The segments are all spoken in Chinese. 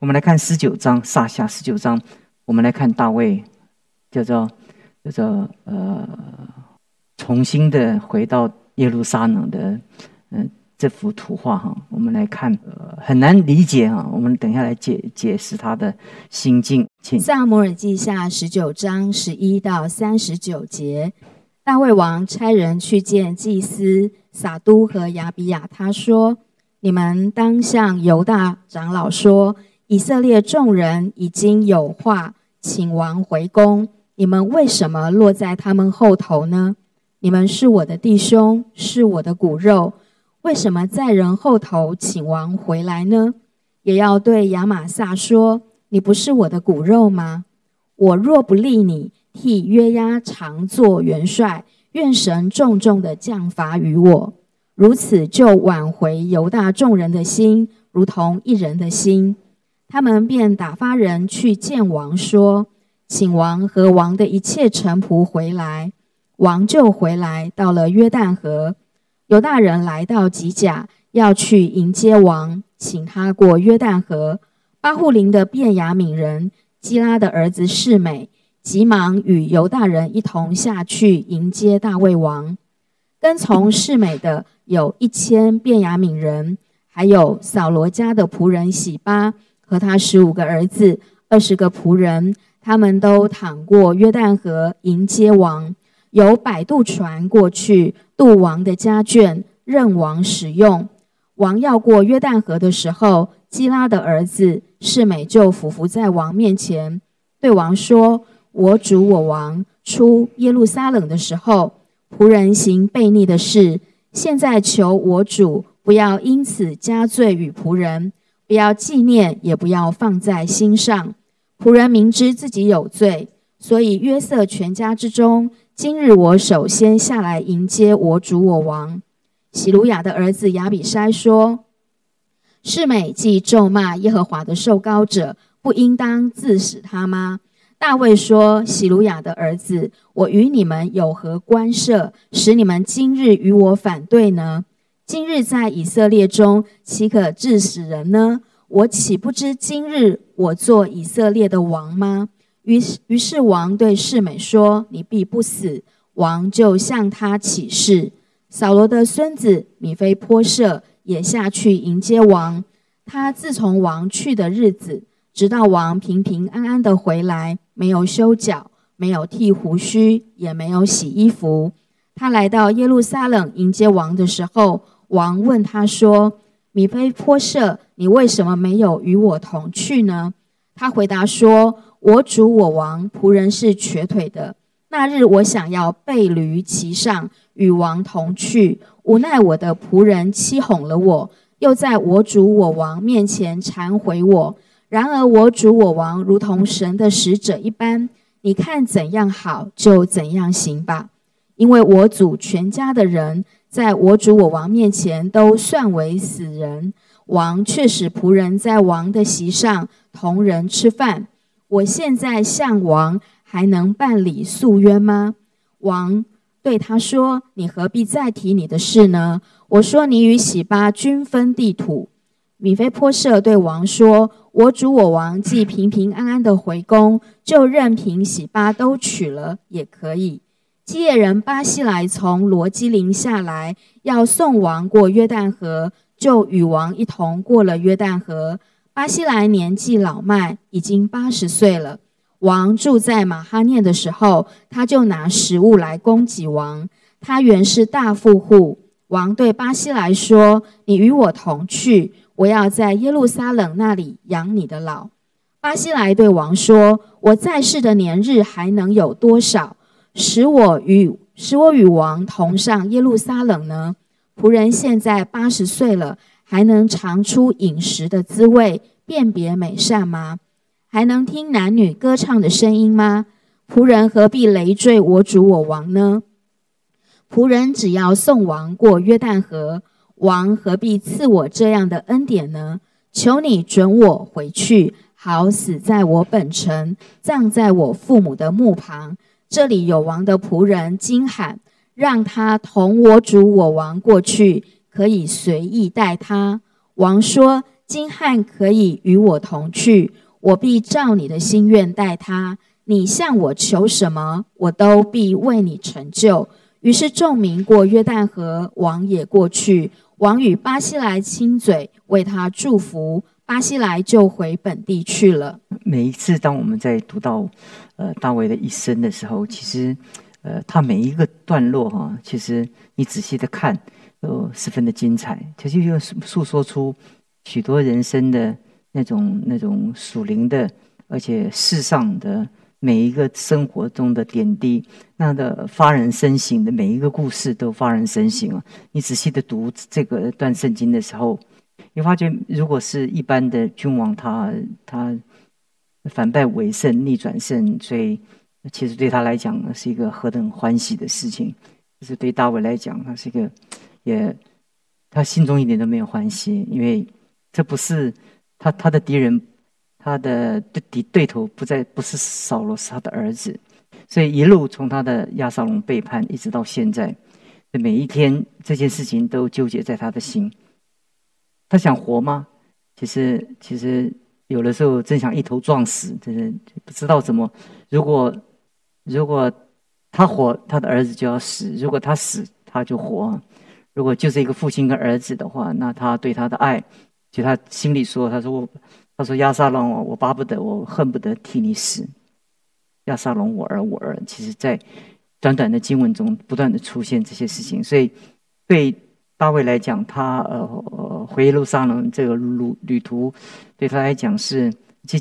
我们来看19章，撒下19章，我们来看大卫，叫做重新的回到耶路撒冷的这幅图画哈，我们来看，很难理解哈，我们等一下来解释他的心境。请撒母耳记下19章11到39节，大卫王差人去见祭司撒督和亚比雅，他说：“你们当向犹大长老说，以色列众人已经有话，请王回宫。你们为什么落在他们后头呢？你们是我的弟兄，是我的骨肉。”为什么在人后头请王回来呢？也要对亚玛撒说：“你不是我的骨肉吗？我若不立你，替约押常做元帅，愿神重重的降罚于我。如此就挽回犹大众人的心，如同一人的心。”他们便打发人去见王说：“请王和王的一切臣仆回来。”王就回来，到了约旦河。犹大人来到吉甲，要去迎接王，请他过约旦河。巴户琳的便雅悯人基拉的儿子示每，急忙与犹大人一同下去迎接大卫王。跟从示每的有1000便雅悯人，还有扫罗家的仆人洗巴和他15个儿子、20个仆人，他们都淌过约旦河迎接王。由100渡船过去，渡王的家眷，任王使用。王要过约旦河的时候，基拉的儿子示每就俯伏在王面前，对王说：“我主我王出耶路撒冷的时候，仆人行悖逆的事。现在求我主不要因此加罪与仆人，不要纪念，也不要放在心上。仆人明知自己有罪，所以约瑟全家之中，今日我首先下来迎接我主我王。”洗鲁雅的儿子亚比筛说：“示每既咒骂耶和华的受膏者，不应当自使他吗？”大卫说：“洗鲁雅的儿子，我与你们有何关涉，使你们今日与我反对呢？今日在以色列中，岂可致死人呢？我岂不知今日我做以色列的王吗？”于是王对示每说：“你必不死。”王就向他起誓。扫罗的孙子米非波设也下去迎接王。他自从王去的日子，直到王平平安安的回来，没有修脚，没有剃胡须，也没有洗衣服。他来到耶路撒冷迎接王的时候，王问他说：“米非波设，你为什么没有与我同去呢？”他回答说：“我主我王，仆人是瘸腿的。那日我想要背驴骑上，与王同去，无奈我的仆人欺哄了我，又在我主我王面前谗毁我。然而我主我王如同神的使者一般，你看怎样好就怎样行吧。因为我主全家的人，在我主我王面前都算为死人，王却使仆人在王的席上同人吃饭。我现在向王还能办理诉冤吗？”王对他说：“你何必再提你的事呢？我说你与洗巴均分地土。”米非波设对王说：“我主我王既平平安安的回宫，就任凭洗巴都娶了也可以。”基业人巴西来从罗基林下来，要送王过约旦河，就与王一同过了约旦河。巴西来年纪老迈，已经80岁了。王住在马哈念的时候，他就拿食物来供给王。他原是大富户。王对巴西来说：“你与我同去，我要在耶路撒冷那里养你的老。”巴西来对王说：“我在世的年日还能有多少，使我与王同上耶路撒冷呢？仆人现在80岁了，还能尝出饮食的滋味，辨别美善吗？还能听男女歌唱的声音吗？仆人何必累赘我主我王呢？仆人只要送王过约旦河，王何必赐我这样的恩典呢？求你准我回去，好死在我本城，葬在我父母的墓旁。这里有王的仆人惊喊，让他同我主我王过去，可以随意待他。”王说：“金汉可以与我同去，我必照你的心愿待他。你向我求什么，我都必为你成就。”于是众民过约旦河，王也过去。王与巴西莱亲嘴，为他祝福。巴西莱就回本地去了。每一次当我们在读到大卫的一生的时候，其实他每一个段落其实你仔细的看十分的精彩，就是又诉说出许多人生的那种属灵的，而且世上的每一个生活中的点滴，那的发人深省的每一个故事都发人深省啊！你仔细的读这个段圣经的时候，你发觉，如果是一般的君王，他反败为胜，逆转胜，所以其实对他来讲是一个何等欢喜的事情。就是对大卫来讲，他是一个他心中一点都没有欢喜，因为这不是他的敌人，他的对头不是扫罗，是他的儿子。所以一路从他的亚撒龙背叛一直到现在，每一天这件事情都纠结在他的心。他想活吗？其实有的时候真想一头撞死，真是不知道怎么。如果他活，他的儿子就要死；如果他死，他就活。如果就是一个父亲跟儿子的话，那他对他的爱，就他心里说，他说亚撒龙，我巴不得，我恨不得替你死。亚撒龙，我儿。其实在短短的经文中不断的出现这些事情，所以对大卫来讲，他回耶路撒冷这个旅途，对他来讲是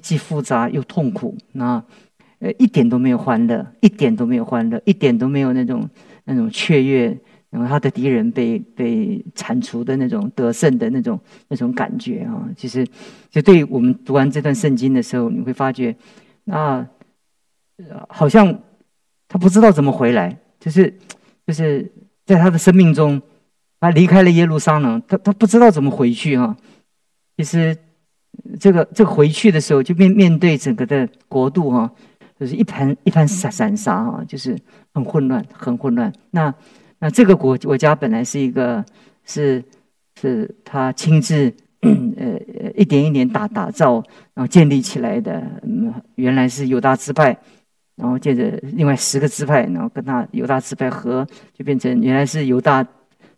既复杂又痛苦。那一点都没有欢乐，一点都没有那种雀跃，然后他的敌人被铲除的那种得胜的那种感觉啊！其实，就对我们读完这段圣经的时候，你会发觉，那好像他不知道怎么回来，就是在他的生命中。他离开了耶路撒冷，他不知道怎么回去。其实，这个回去的时候，就面对整个的国度，就是一盘散沙，就是很混乱，很混乱。那这个国家本来是一个是他亲自一点一点打造，然后建立起来的。原来是犹大支派。然后接着另外10个支派，然后跟他犹大支派合，就变成原来是犹大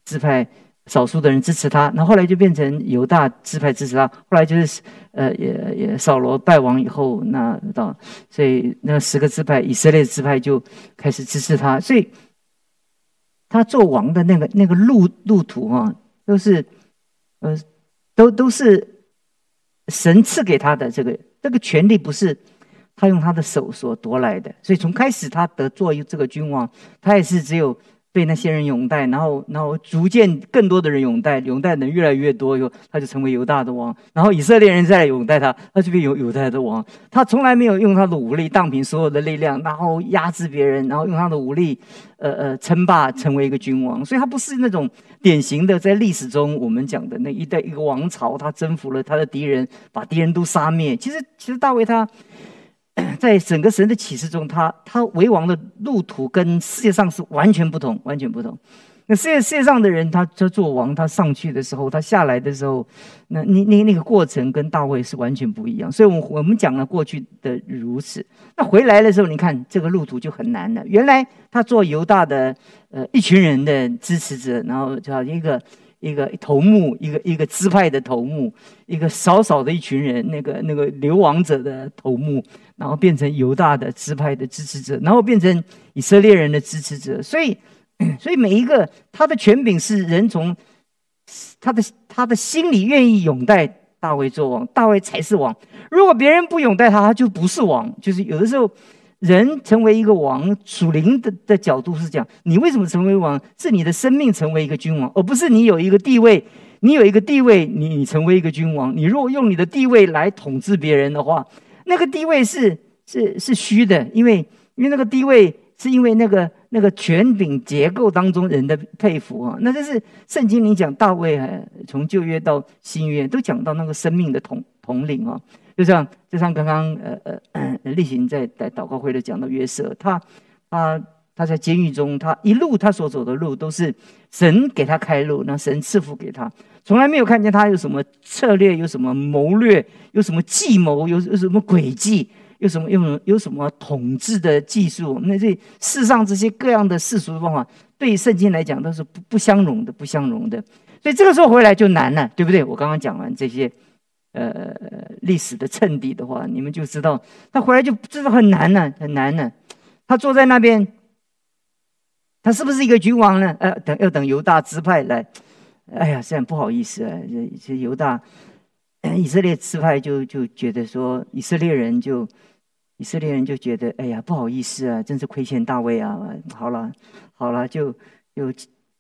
支派少数的人支持他，然后后来就变成犹大支派支持他，后来就是也扫罗败亡以后，所以那10个支派以色列支派就开始支持他，所以他做王的那个路途，都是神赐给他的，这个权利不是他用他的手所夺来的，所以从开始他得做这个君王，他也是只有。被那些人拥戴，然后逐渐更多的人拥戴的人越来越多以后，他就成为犹大的王。然后以色列人再来拥戴他，他就变犹大的王。他从来没有用他的武力荡平所有的力量，然后压制别人，然后用他的武力称霸，成为一个君王。所以他不是那种典型的在历史中我们讲的那一个王朝，他征服了他的敌人，把敌人都杀灭。其实大卫他在整个神的启示中，他为王的路途跟世界上是完全不同。那世界上的人，他做王，他上去的时候，他下来的时候，那个过程跟大卫是完全不一样。所以我们讲了过去的如此，那回来的时候，你看这个路途就很难了。原来他做犹大的一群人的支持者，然后叫一个头目，一个支派的头目，一个少的一群人，那个流亡者的头目，然后变成犹大的支派的支持者，然后变成以色列人的支持者。所以每一个他的权柄是人从他的心里愿意拥戴大卫做王，大卫才是王。如果别人不拥戴他，他就不是王。就是有的时候。人成为一个王，属灵的角度是讲，你为什么成为王？是你的生命成为一个君王，而不是你有一个地位。你有一个地位，你成为一个君王。你如果用你的地位来统治别人的话，那个地位是虚的，因为那个地位是因为那个权柄结构当中人的佩服。那这是圣经里讲大卫从旧约到新约都讲到那个生命的统领。就像刚刚立行在祷告会的讲到约瑟，他在监狱中，他一路他所走的路都是神给他开路，那神赐福给他。从来没有看见他有什么策略，有什么谋略，有什么计谋，有什么诡计，有什么统治的技术。那这世上这些各样的世俗的方法，对圣经来讲都是不相容的，不相容的。所以这个时候回来就难了，对不对？我刚刚讲完这些，历史的衬底的话，你们就知道他回来就知道很难了，很难了。他坐在那边，他是不是一个君王呢？要等犹大支派来。哎呀，这样不好意思啊！这犹大、以色列支派就觉得说，以色列人就觉得，哎呀，不好意思啊，真是亏欠大卫啊！好了，就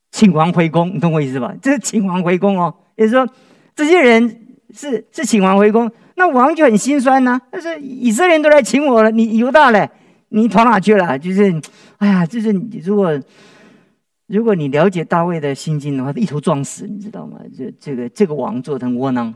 请王回宫，你懂我意思吧？这是请王回宫哦，也就是说，这些人是请王回宫，那王就很心酸呐、啊。但是以色列人都来请我了，你犹大嘞，你跑哪去了？就是，哎呀，就是如果你了解大卫的心境的话，一头撞死，你知道吗？这个王做得很窝囊，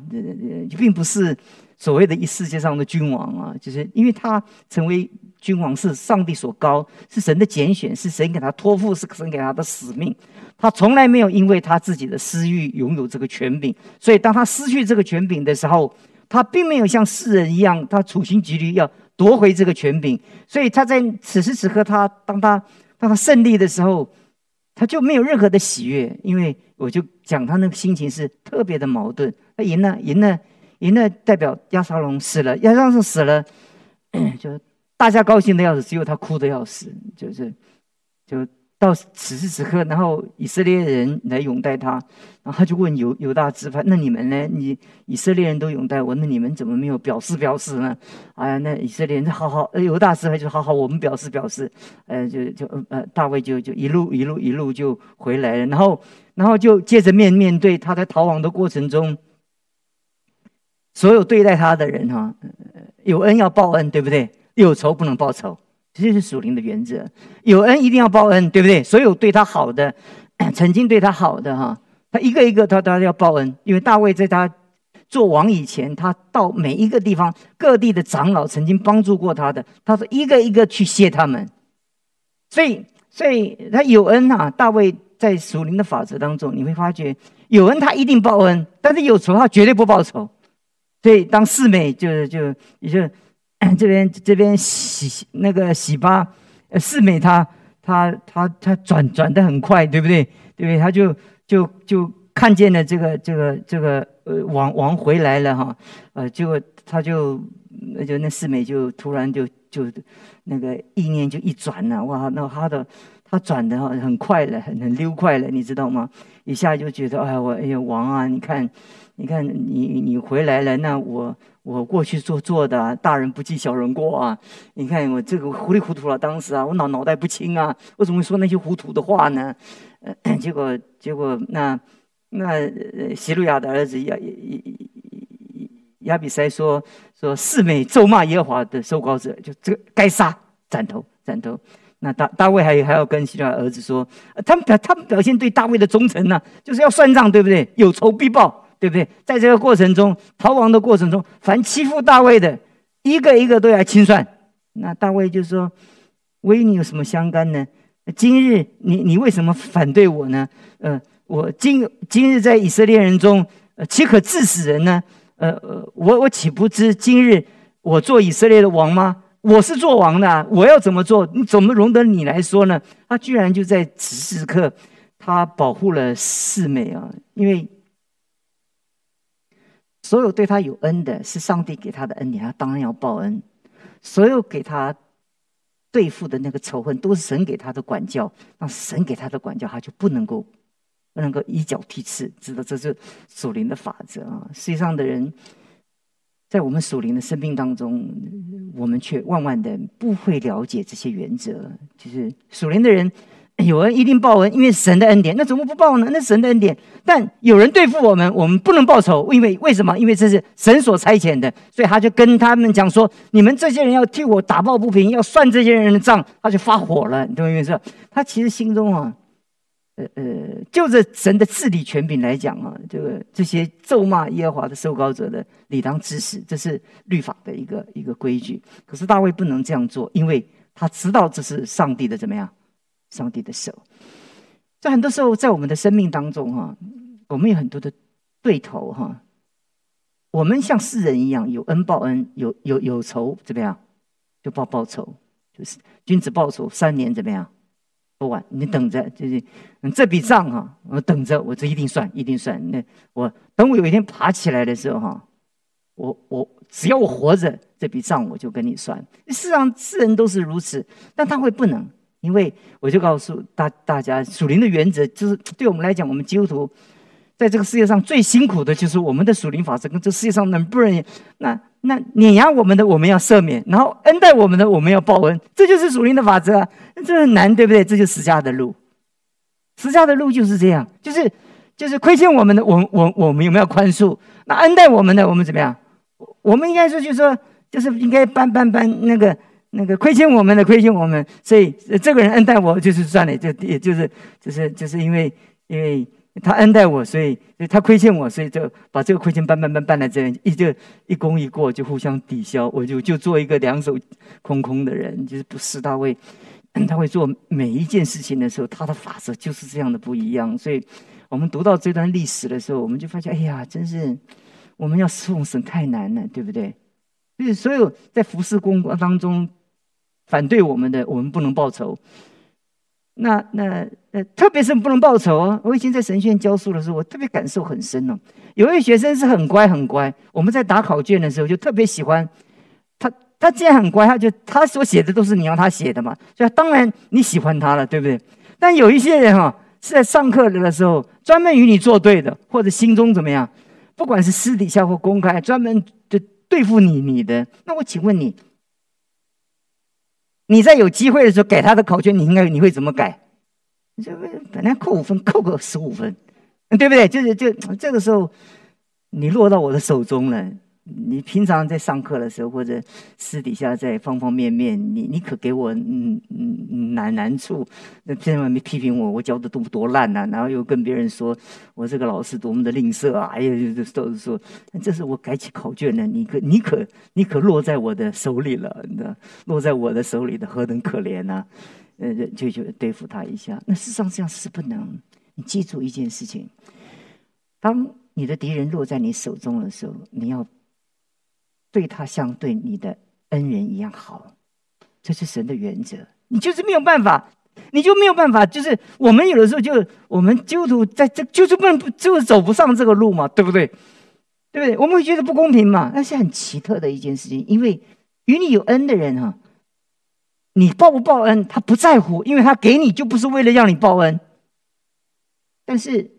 并不是所谓的一世界上的君王啊，就是因为他成为君王是上帝所高，是神的拣选，是神给他托付，是神给他的使命。他从来没有因为他自己的私欲拥有这个权柄，所以当他失去这个权柄的时候，他并没有像世人一样，他处心积虑要夺回这个权柄。所以他在此时此刻，当他胜利的时候，他就没有任何的喜悦，因为我就讲他那个心情是特别的矛盾。他赢了，代表押沙龙死了，押沙龙死了，就大家高兴的要死，只有他哭的要死。就到此时此刻，然后以色列人来拥戴他，然后他就问犹大支派：“那你们呢？你以色列人都拥戴我，那你们怎么没有表示呢？”哎呀，那以色列人好，犹大支派就好，我们表示，大卫就一路就回来了，然后就接着面对他在逃亡的过程中，所有对待他的人哈，有恩要报恩，对不对？有仇不能报仇。这就是属灵的原则，有恩一定要报恩，对不对？所有对他好的，曾经对他好的哈，他一个一个他要报恩。因为大卫在他做王以前，他到每一个地方，各地的长老曾经帮助过他的，他说一个一个去谢他们。所以他有恩啊，大卫在属灵的法则当中，你会发觉有恩他一定报恩，但是有仇他绝对不报仇。所以当示每也就是这边洗巴，示每他转得很快，对不对？对不对？他就看见了这个王回来了哈，结果他就那示每就突然就那个意念就一转了，哇，那他转得很快了，很溜快了，你知道吗？一下就觉得哎呀王啊，你看你回来了，那我过去做的、啊，大人不计小人过啊！你看我这个糊里糊涂了，当时啊，我脑袋不清啊，我怎么会说那些糊涂的话呢？结果那希路亚的儿子亚比塞说示每咒骂耶和华的受膏者，就这个该杀，斩头。那大卫还要跟希路亚儿子说，他们表现对大卫的忠诚呢、啊，就是要算账，对不对？有仇必报。对不对？在这个过程中，逃亡的过程中，凡欺负大卫的，一个一个都要清算。那大卫就说：“我与你有什么相干呢？今日你为什么反对我呢？我今日在以色列人中，岂可致死人呢？我岂不知今日我做以色列的王吗？我是做王的、啊，我要怎么做？你怎么容得你来说呢？”他居然就在此时此刻，他保护了示每啊，因为所有对他有恩的，是上帝给他的恩典，他当然要报恩。所有给他对付的那个仇恨，都是神给他的管教。那神给他的管教，他就不能够以脚踢刺，知道这是属灵的法则啊。世界上的人，在我们属灵的生命当中，我们却万万的不会了解这些原则。就是属灵的人，有恩一定报恩，因为神的恩典。那怎么不报呢？那神的恩典。但有人对付我们，我们不能报仇，因为为什么？因为这是神所差遣的。所以他就跟他们讲说：“你们这些人要替我打抱不平，要算这些人的账。”他就发火了，你懂我意思？他其实心中啊，就着神的治理权柄来讲啊，这些咒骂耶和华的受膏者的，理当致死，这是律法的一个规矩。可是大卫不能这样做，因为他知道这是上帝的怎么样？上帝的手。在很多时候，在我们的生命当中，我们有很多的对头哈。我们像世人一样，有恩报恩，有仇怎么样，就报仇，就是君子报仇3年怎么样不晚。你等着，就是这笔账哈，我等着，我就一定算。那等我有一天爬起来的时候哈，我只要我活着，这笔账我就跟你算。事实上，世人都是如此，但他会不能，因为我就告诉大家，属灵的原则就是对我们来讲，我们基督徒。在这个世界上最辛苦的就是我们的属灵法则跟这世界上能不能那碾压我们的我们要赦免，然后恩待我们的我们要报恩，这就是属灵的法则啊！这很难，对不对？这就是十架的路，十架的路就是这样，就是亏欠我们的我们有没有宽恕？那恩待我们的我们怎么样？我们应该说就是应该搬那个亏欠我们，所以这个人恩待我就是算了，也就是因为。他恩待我，所以他亏欠我，所以就把这个亏欠搬来这边，一功一过就互相抵消，我就做一个两手空空的人，就是不是他会做每一件事情的时候，他的法则就是这样的不一样。所以我们读到这段历史的时候，我们就发现，哎呀，真是我们要奉神太难了，对不对？所以所有在服事工作当中反对我们的，我们不能报仇。那特别是不能报仇哦。我以前在神学院教书的时候，我特别感受很深哦。有一位学生是很乖，我们在打考卷的时候就特别喜欢他既然很乖，他所写的都是你要他写的嘛，所以当然你喜欢他了，对不对？但有一些人哈、哦、是在上课的时候专门与你作对的，或者心中怎么样，不管是私底下或公开，专门就对付你的。那我请问你。你在有机会的时候改他的考卷，你会怎么改？你就本来扣5分，扣个15分，对不对？这个时候，你落到我的手中了。你平常在上课的时候，或者私底下在方方面面，你可给我难处。那千万别批评我，我教的多烂啊，然后又跟别人说我这个老师多么的吝啬啊！哎呀，都说这是我改起考卷呢，你可落在我的手里了，落在我的手里的何等可怜啊！就对付他一下。那事实上这样是不能。你记住一件事情：当你的敌人落在你手中的时候，你要。对他像对你的恩人一样好，这是神的原则。你就没有办法，就是我们有的时候我们基督徒在这就是不能就是走不上这个路嘛，对不对？对不对？我们会觉得不公平嘛，那是很奇特的一件事情。因为与你有恩的人哈，你报不报恩他不在乎，因为他给你就不是为了让你报恩。但是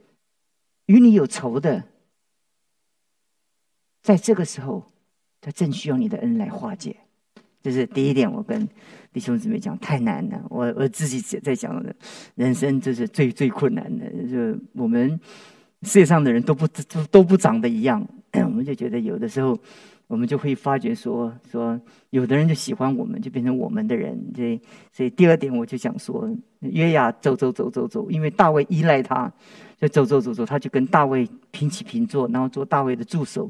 与你有仇的，在这个时候。他正需要你的恩来化解，这是第一点。我跟弟兄姊妹讲，太难了。我自己在讲的，人生这是最最困难的。就是我们世界上的人都不长得一样，我们就觉得有的时候，我们就会发觉说，有的人就喜欢我们，就变成我们的人。所以第二点，我就想说，约雅走，因为大卫依赖他，就走，他就跟大卫平起平坐，然后做大卫的助手。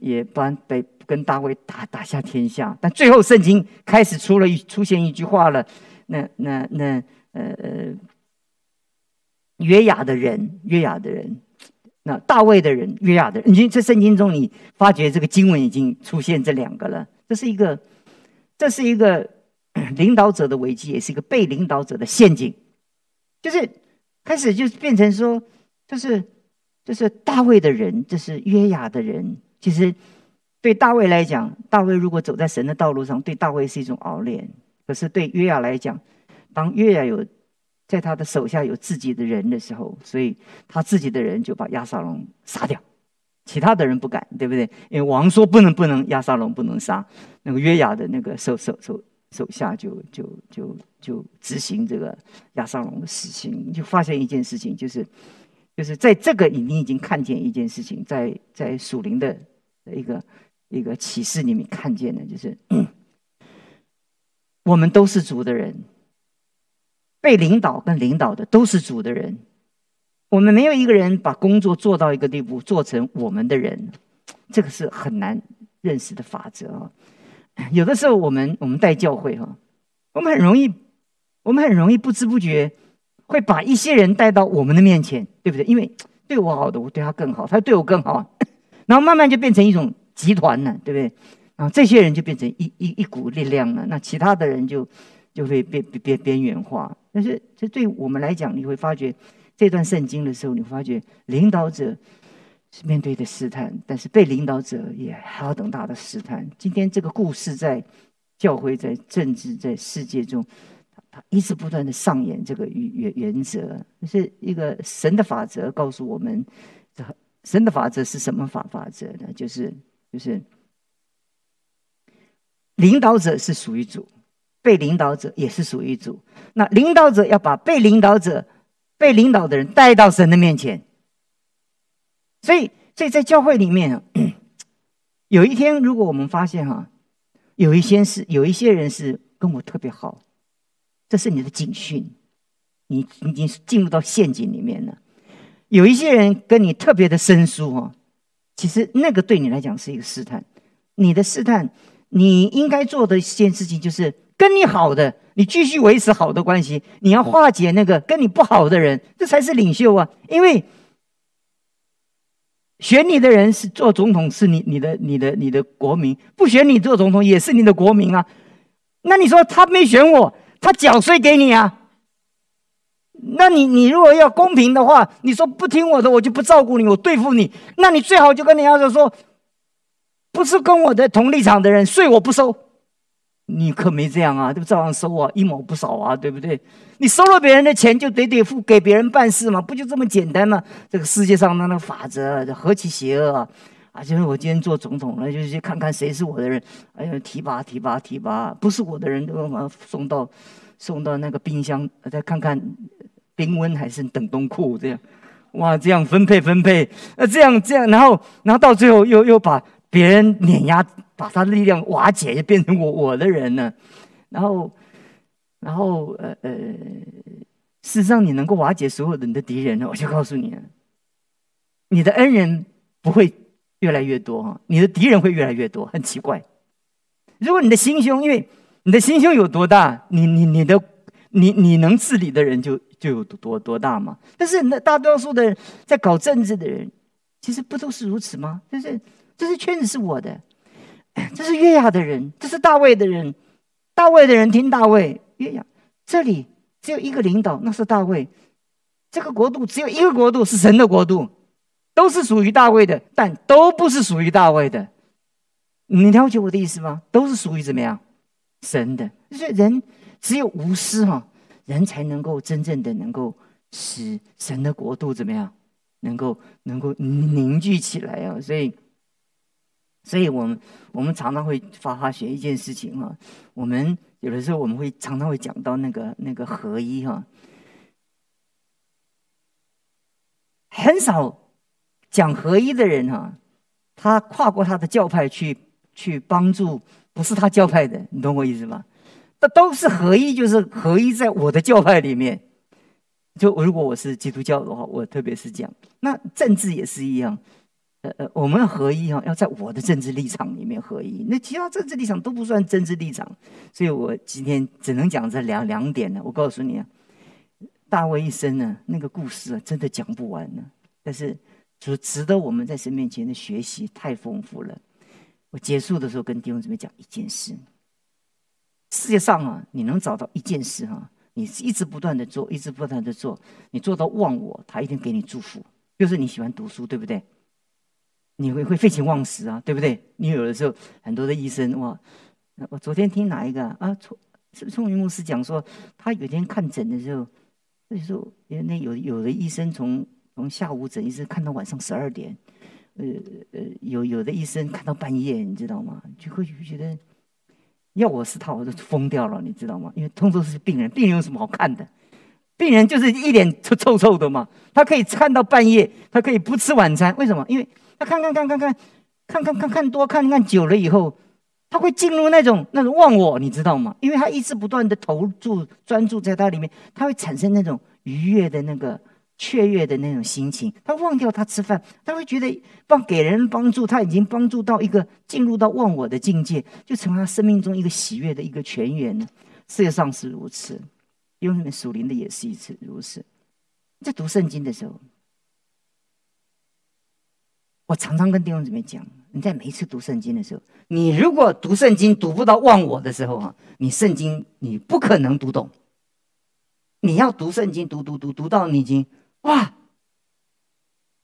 也被跟大卫打下天下，但最后圣经开始出现一句话了，约雅的人，那大卫的人，约雅的人，你在圣经中你发觉这个经文已经出现这两个了，这是一个领导者的危机，也是一个被领导者的陷阱，就是开始就变成说，就是大卫的人，这是约雅的人。其实对大卫来讲，大卫如果走在神的道路上，对大卫是一种熬炼。可是对约雅来讲，当约雅有在他的手下有自己的人的时候，所以他自己的人就把押沙龙杀掉，其他的人不敢，对不对？因为王说不能押沙龙不能杀，那个约雅的那个手下就执行这个押沙龙的死刑。就发现一件事情，就是在这个你已经看见一件事情，在属灵的一个启示里面看见的，就是我们都是主的人，被领导跟领导的都是主的人，我们没有一个人把工作做到一个地步做成我们的人，这个是很难认识的法则啊。有的时候我们带教会哈，我们很容易不知不觉。会把一些人带到我们的面前，对不对？因为对我好的，我对他更好，他对我更好，然后慢慢就变成一种集团了，对不对？然后这些人就变成一股力量了，那其他的人就会被边缘化。但是这对我们来讲，你会发觉这段圣经的时候，你会发觉领导者是面对的试探，但是被领导者也还要等大的试探。今天这个故事在教会、在政治、在世界中，他一直不断的上演这个原则，是一个神的法则告诉我们。神的法则是什么法则呢？就是领导者是属于主，被领导者也是属于主。那领导者要把被领导者、被领导的人带到神的面前。所以在教会里面，有一天如果我们发现有一些人是跟我特别好，这是你的警讯，你已经进入到陷阱里面了。有一些人跟你特别的生疏其实那个对你来讲是一个试探。你的试探，你应该做的一件事情就是跟你好的，你继续维持好的关系，你要化解那个跟你不好的人，这才是领袖啊！因为选你的人是做总统是你的国民，不选你做总统也是你的国民啊。那你说他没选我，他缴税给你啊。那你如果要公平的话，你说不听我的，我就不照顾你，我对付你。那你最好就跟人家说，不是跟我的同立场的人，税我不收。你可没这样啊，对不对？照样收啊，一毛不少啊，对不对？你收了别人的钱，就得付给别人办事嘛，不就这么简单吗？这个世界上那法则何其邪恶啊！就是我今天做总统了，就去看看谁是我的人，哎呀，提拔，不是我的人都送到那个冰箱，再看看冰温还是冷冻库这样，哇，这样分配，这样，然后到最后又把别人碾压，把他的力量瓦解，就变成我的人了。然后，事实上你能够瓦解所有人的敌人呢，我就告诉你，你的恩人不会越来越多，你的敌人会越来越多，很奇怪。如果你的心胸，因为你的心胸有多大，你能治理的人就有多大嘛。但是大多数的人在搞政治的人，其实不都是如此吗？就是这是圈子是我的，这是约雅的人，这是大卫的人，大卫的人听大卫约雅。这里只有一个领导，那是大卫。这个国度只有一个国度，是神的国度，都是属于大卫的，但都不是属于大卫的。你了解我的意思吗？都是属于怎么样？神的。所以人只有无私人才能够真正的能够使神的国度怎么样能够凝聚起来啊！所以我们常常会发现一件事情我们有的时候我们会常常会讲到那个合一很少讲合一的人他跨过他的教派去帮助不是他教派的，你懂我意思吗？都是合一，就是合一在我的教派里面。就如果我是基督教的话，我特别是讲，那政治也是一样。我们合一要在我的政治立场里面合一，那其他政治立场都不算政治立场。所以我今天只能讲这两点了。我告诉你大卫一生那个故事真的讲不完但是值得我们在神面前的学习太丰富了。我结束的时候跟弟兄姊妹讲一件事，世界上你能找到一件事你一直不断的做，一直不断的做，你做到忘我，他一定给你祝福。比如说你喜欢读书，对不对？你会废寝忘食对不对？你有的时候很多的医生，哇，我昨天听哪一个是宋云牧师讲说，他有天看诊的时候，那时候有的医生从下午诊一直看到晚上12点。有的医生看到半夜，你知道吗？就会觉得，要我是他，我都疯掉了，你知道吗？因为通常是病人，病人有什么好看的？病人就是一脸臭的嘛，他可以看到半夜，他可以不吃晚餐，为什么？因为他看久了以后，他会进入那种忘我，你知道吗？因为他一直不断的投注专注在他里面，他会产生那种愉悦的雀跃的那种心情，他忘掉他吃饭，他会觉得给人帮助，他已经帮助到一个进入到忘我的境界，就成为他生命中一个喜悦的一个泉源了。世界上是如此，因为你们属灵的也是如此。在读圣经的时候，我常常跟弟兄姊妹讲，你在每一次读圣经的时候，你如果读圣经读不到忘我的时候啊，你圣经你不可能读懂。你要读圣经读到你已经哇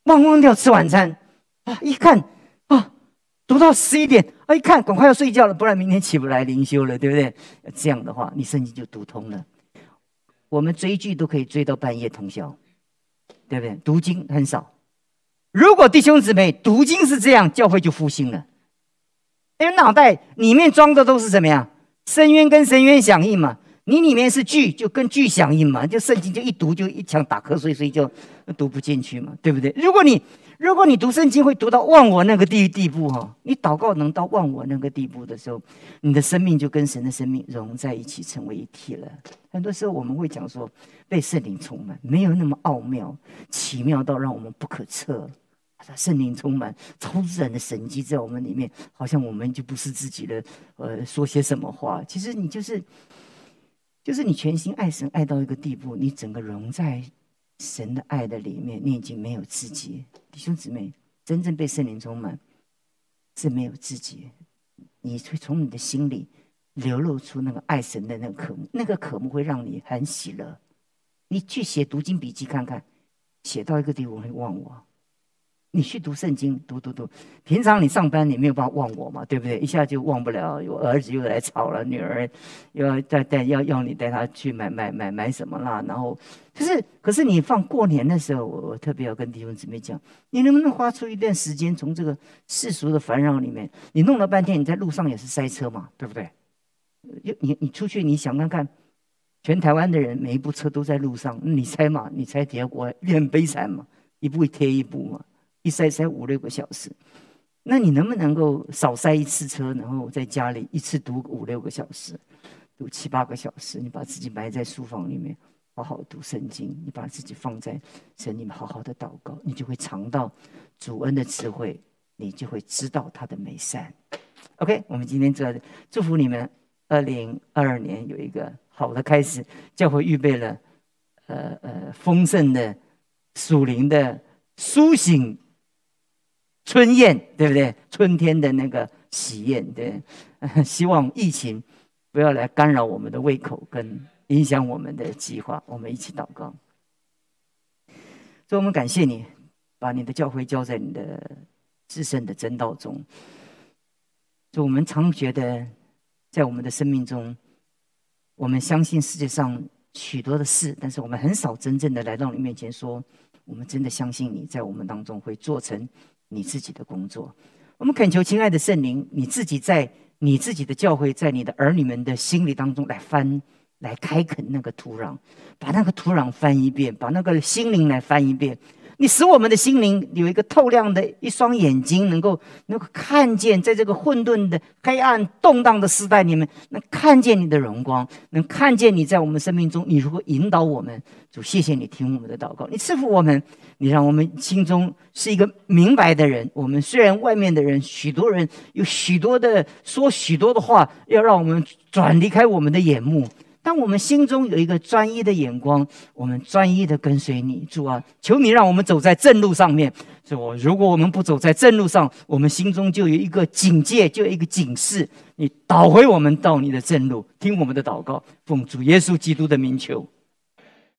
忘掉吃晚餐啊，一看啊读到11点啊，一看赶快要睡觉了，不然明天起不来灵修了，对不对？这样的话，你圣经就读通了。我们追剧都可以追到半夜通宵，对不对？读经很少。如果弟兄姊妹读经是这样，教会就复兴了。因为脑袋里面装的都是什么呀？深渊跟深渊响应嘛。你里面是剧，就跟剧响应嘛。就圣经就一读就一腔打瞌睡，所以就读不进去嘛，对不对？如果你读圣经会读到忘我那个地步哈，你祷告能到忘我那个地步的时候，你的生命就跟神的生命融在一起，成为一体了。很多时候我们会讲说被圣灵充满，没有那么奥妙，奇妙到让我们不可测。圣灵充满，超自然的神迹在我们里面，好像我们就不是自己的，说些什么话。其实你就是你全心爱神，爱到一个地步，你整个融在神的爱的里面，你已经没有自己。弟兄姊妹，真正被圣灵充满是没有自己，你会从你的心里流露出那个爱神的那个渴慕，那个渴慕会让你很喜乐。你去写读经笔记看看，写到一个地步会忘我。你去读圣经，读。平常你上班，你没有办法忘我嘛，对不对？一下就忘不了。我儿子又来吵了，女儿又要要你带他去买什么啦？然后可是你放过年的时候，我特别要跟弟兄姊妹讲，你能不能花出一段时间，从这个世俗的烦扰里面，你弄了半天，你在路上也是塞车嘛，对不对？你出去，你想看看，全台湾的人每一部车都在路上，你猜嘛？你猜结果很悲惨嘛，一步贴一步嘛。一塞5-6个小时，那你能不能够少塞一次车，然后在家里一次读5-6个小时，读7-8个小时，你把自己埋在书房里面，好好读圣经，你把自己放在神里面，好好的祷告，你就会尝到主恩的智慧，你就会知道他的美善。 OK， 我们今天祝福你们2022年有一个好的开始，教会预备了丰盛的属灵的苏醒春宴，对不对？春天的那个喜宴，对。希望疫情不要来干扰我们的胃口，跟影响我们的计划。我们一起祷告。所以我们感谢你，把你的教会交在你的至圣的真道中。所以我们常觉得，在我们的生命中，我们相信世界上许多的事，但是我们很少真正的来到你面前说，我们真的相信你在我们当中会做成你自己的工作。我们恳求亲爱的圣灵，你自己在你自己的教会，在你的儿女们的心里当中来翻，来开垦那个土壤，把那个土壤翻一遍，把那个心灵来翻一遍。你使我们的心灵有一个透亮的一双眼睛，能够看见，在这个混沌的黑暗动荡的时代里面，能看见你的荣光，能看见你在我们生命中，你如何引导我们。主，谢谢你听我们的祷告，你赐福我们，你让我们心中是一个明白的人。我们虽然外面的人，许多人有许多的说许多的话，要让我们转离开我们的眼目，当我们心中有一个专一的眼光，我们专一的跟随你。主啊，求你让我们走在正路上面。所以如果我们不走在正路上，我们心中就有一个警戒，就有一个警示，你导回我们到你的正路。听我们的祷告，奉主耶稣基督的名求。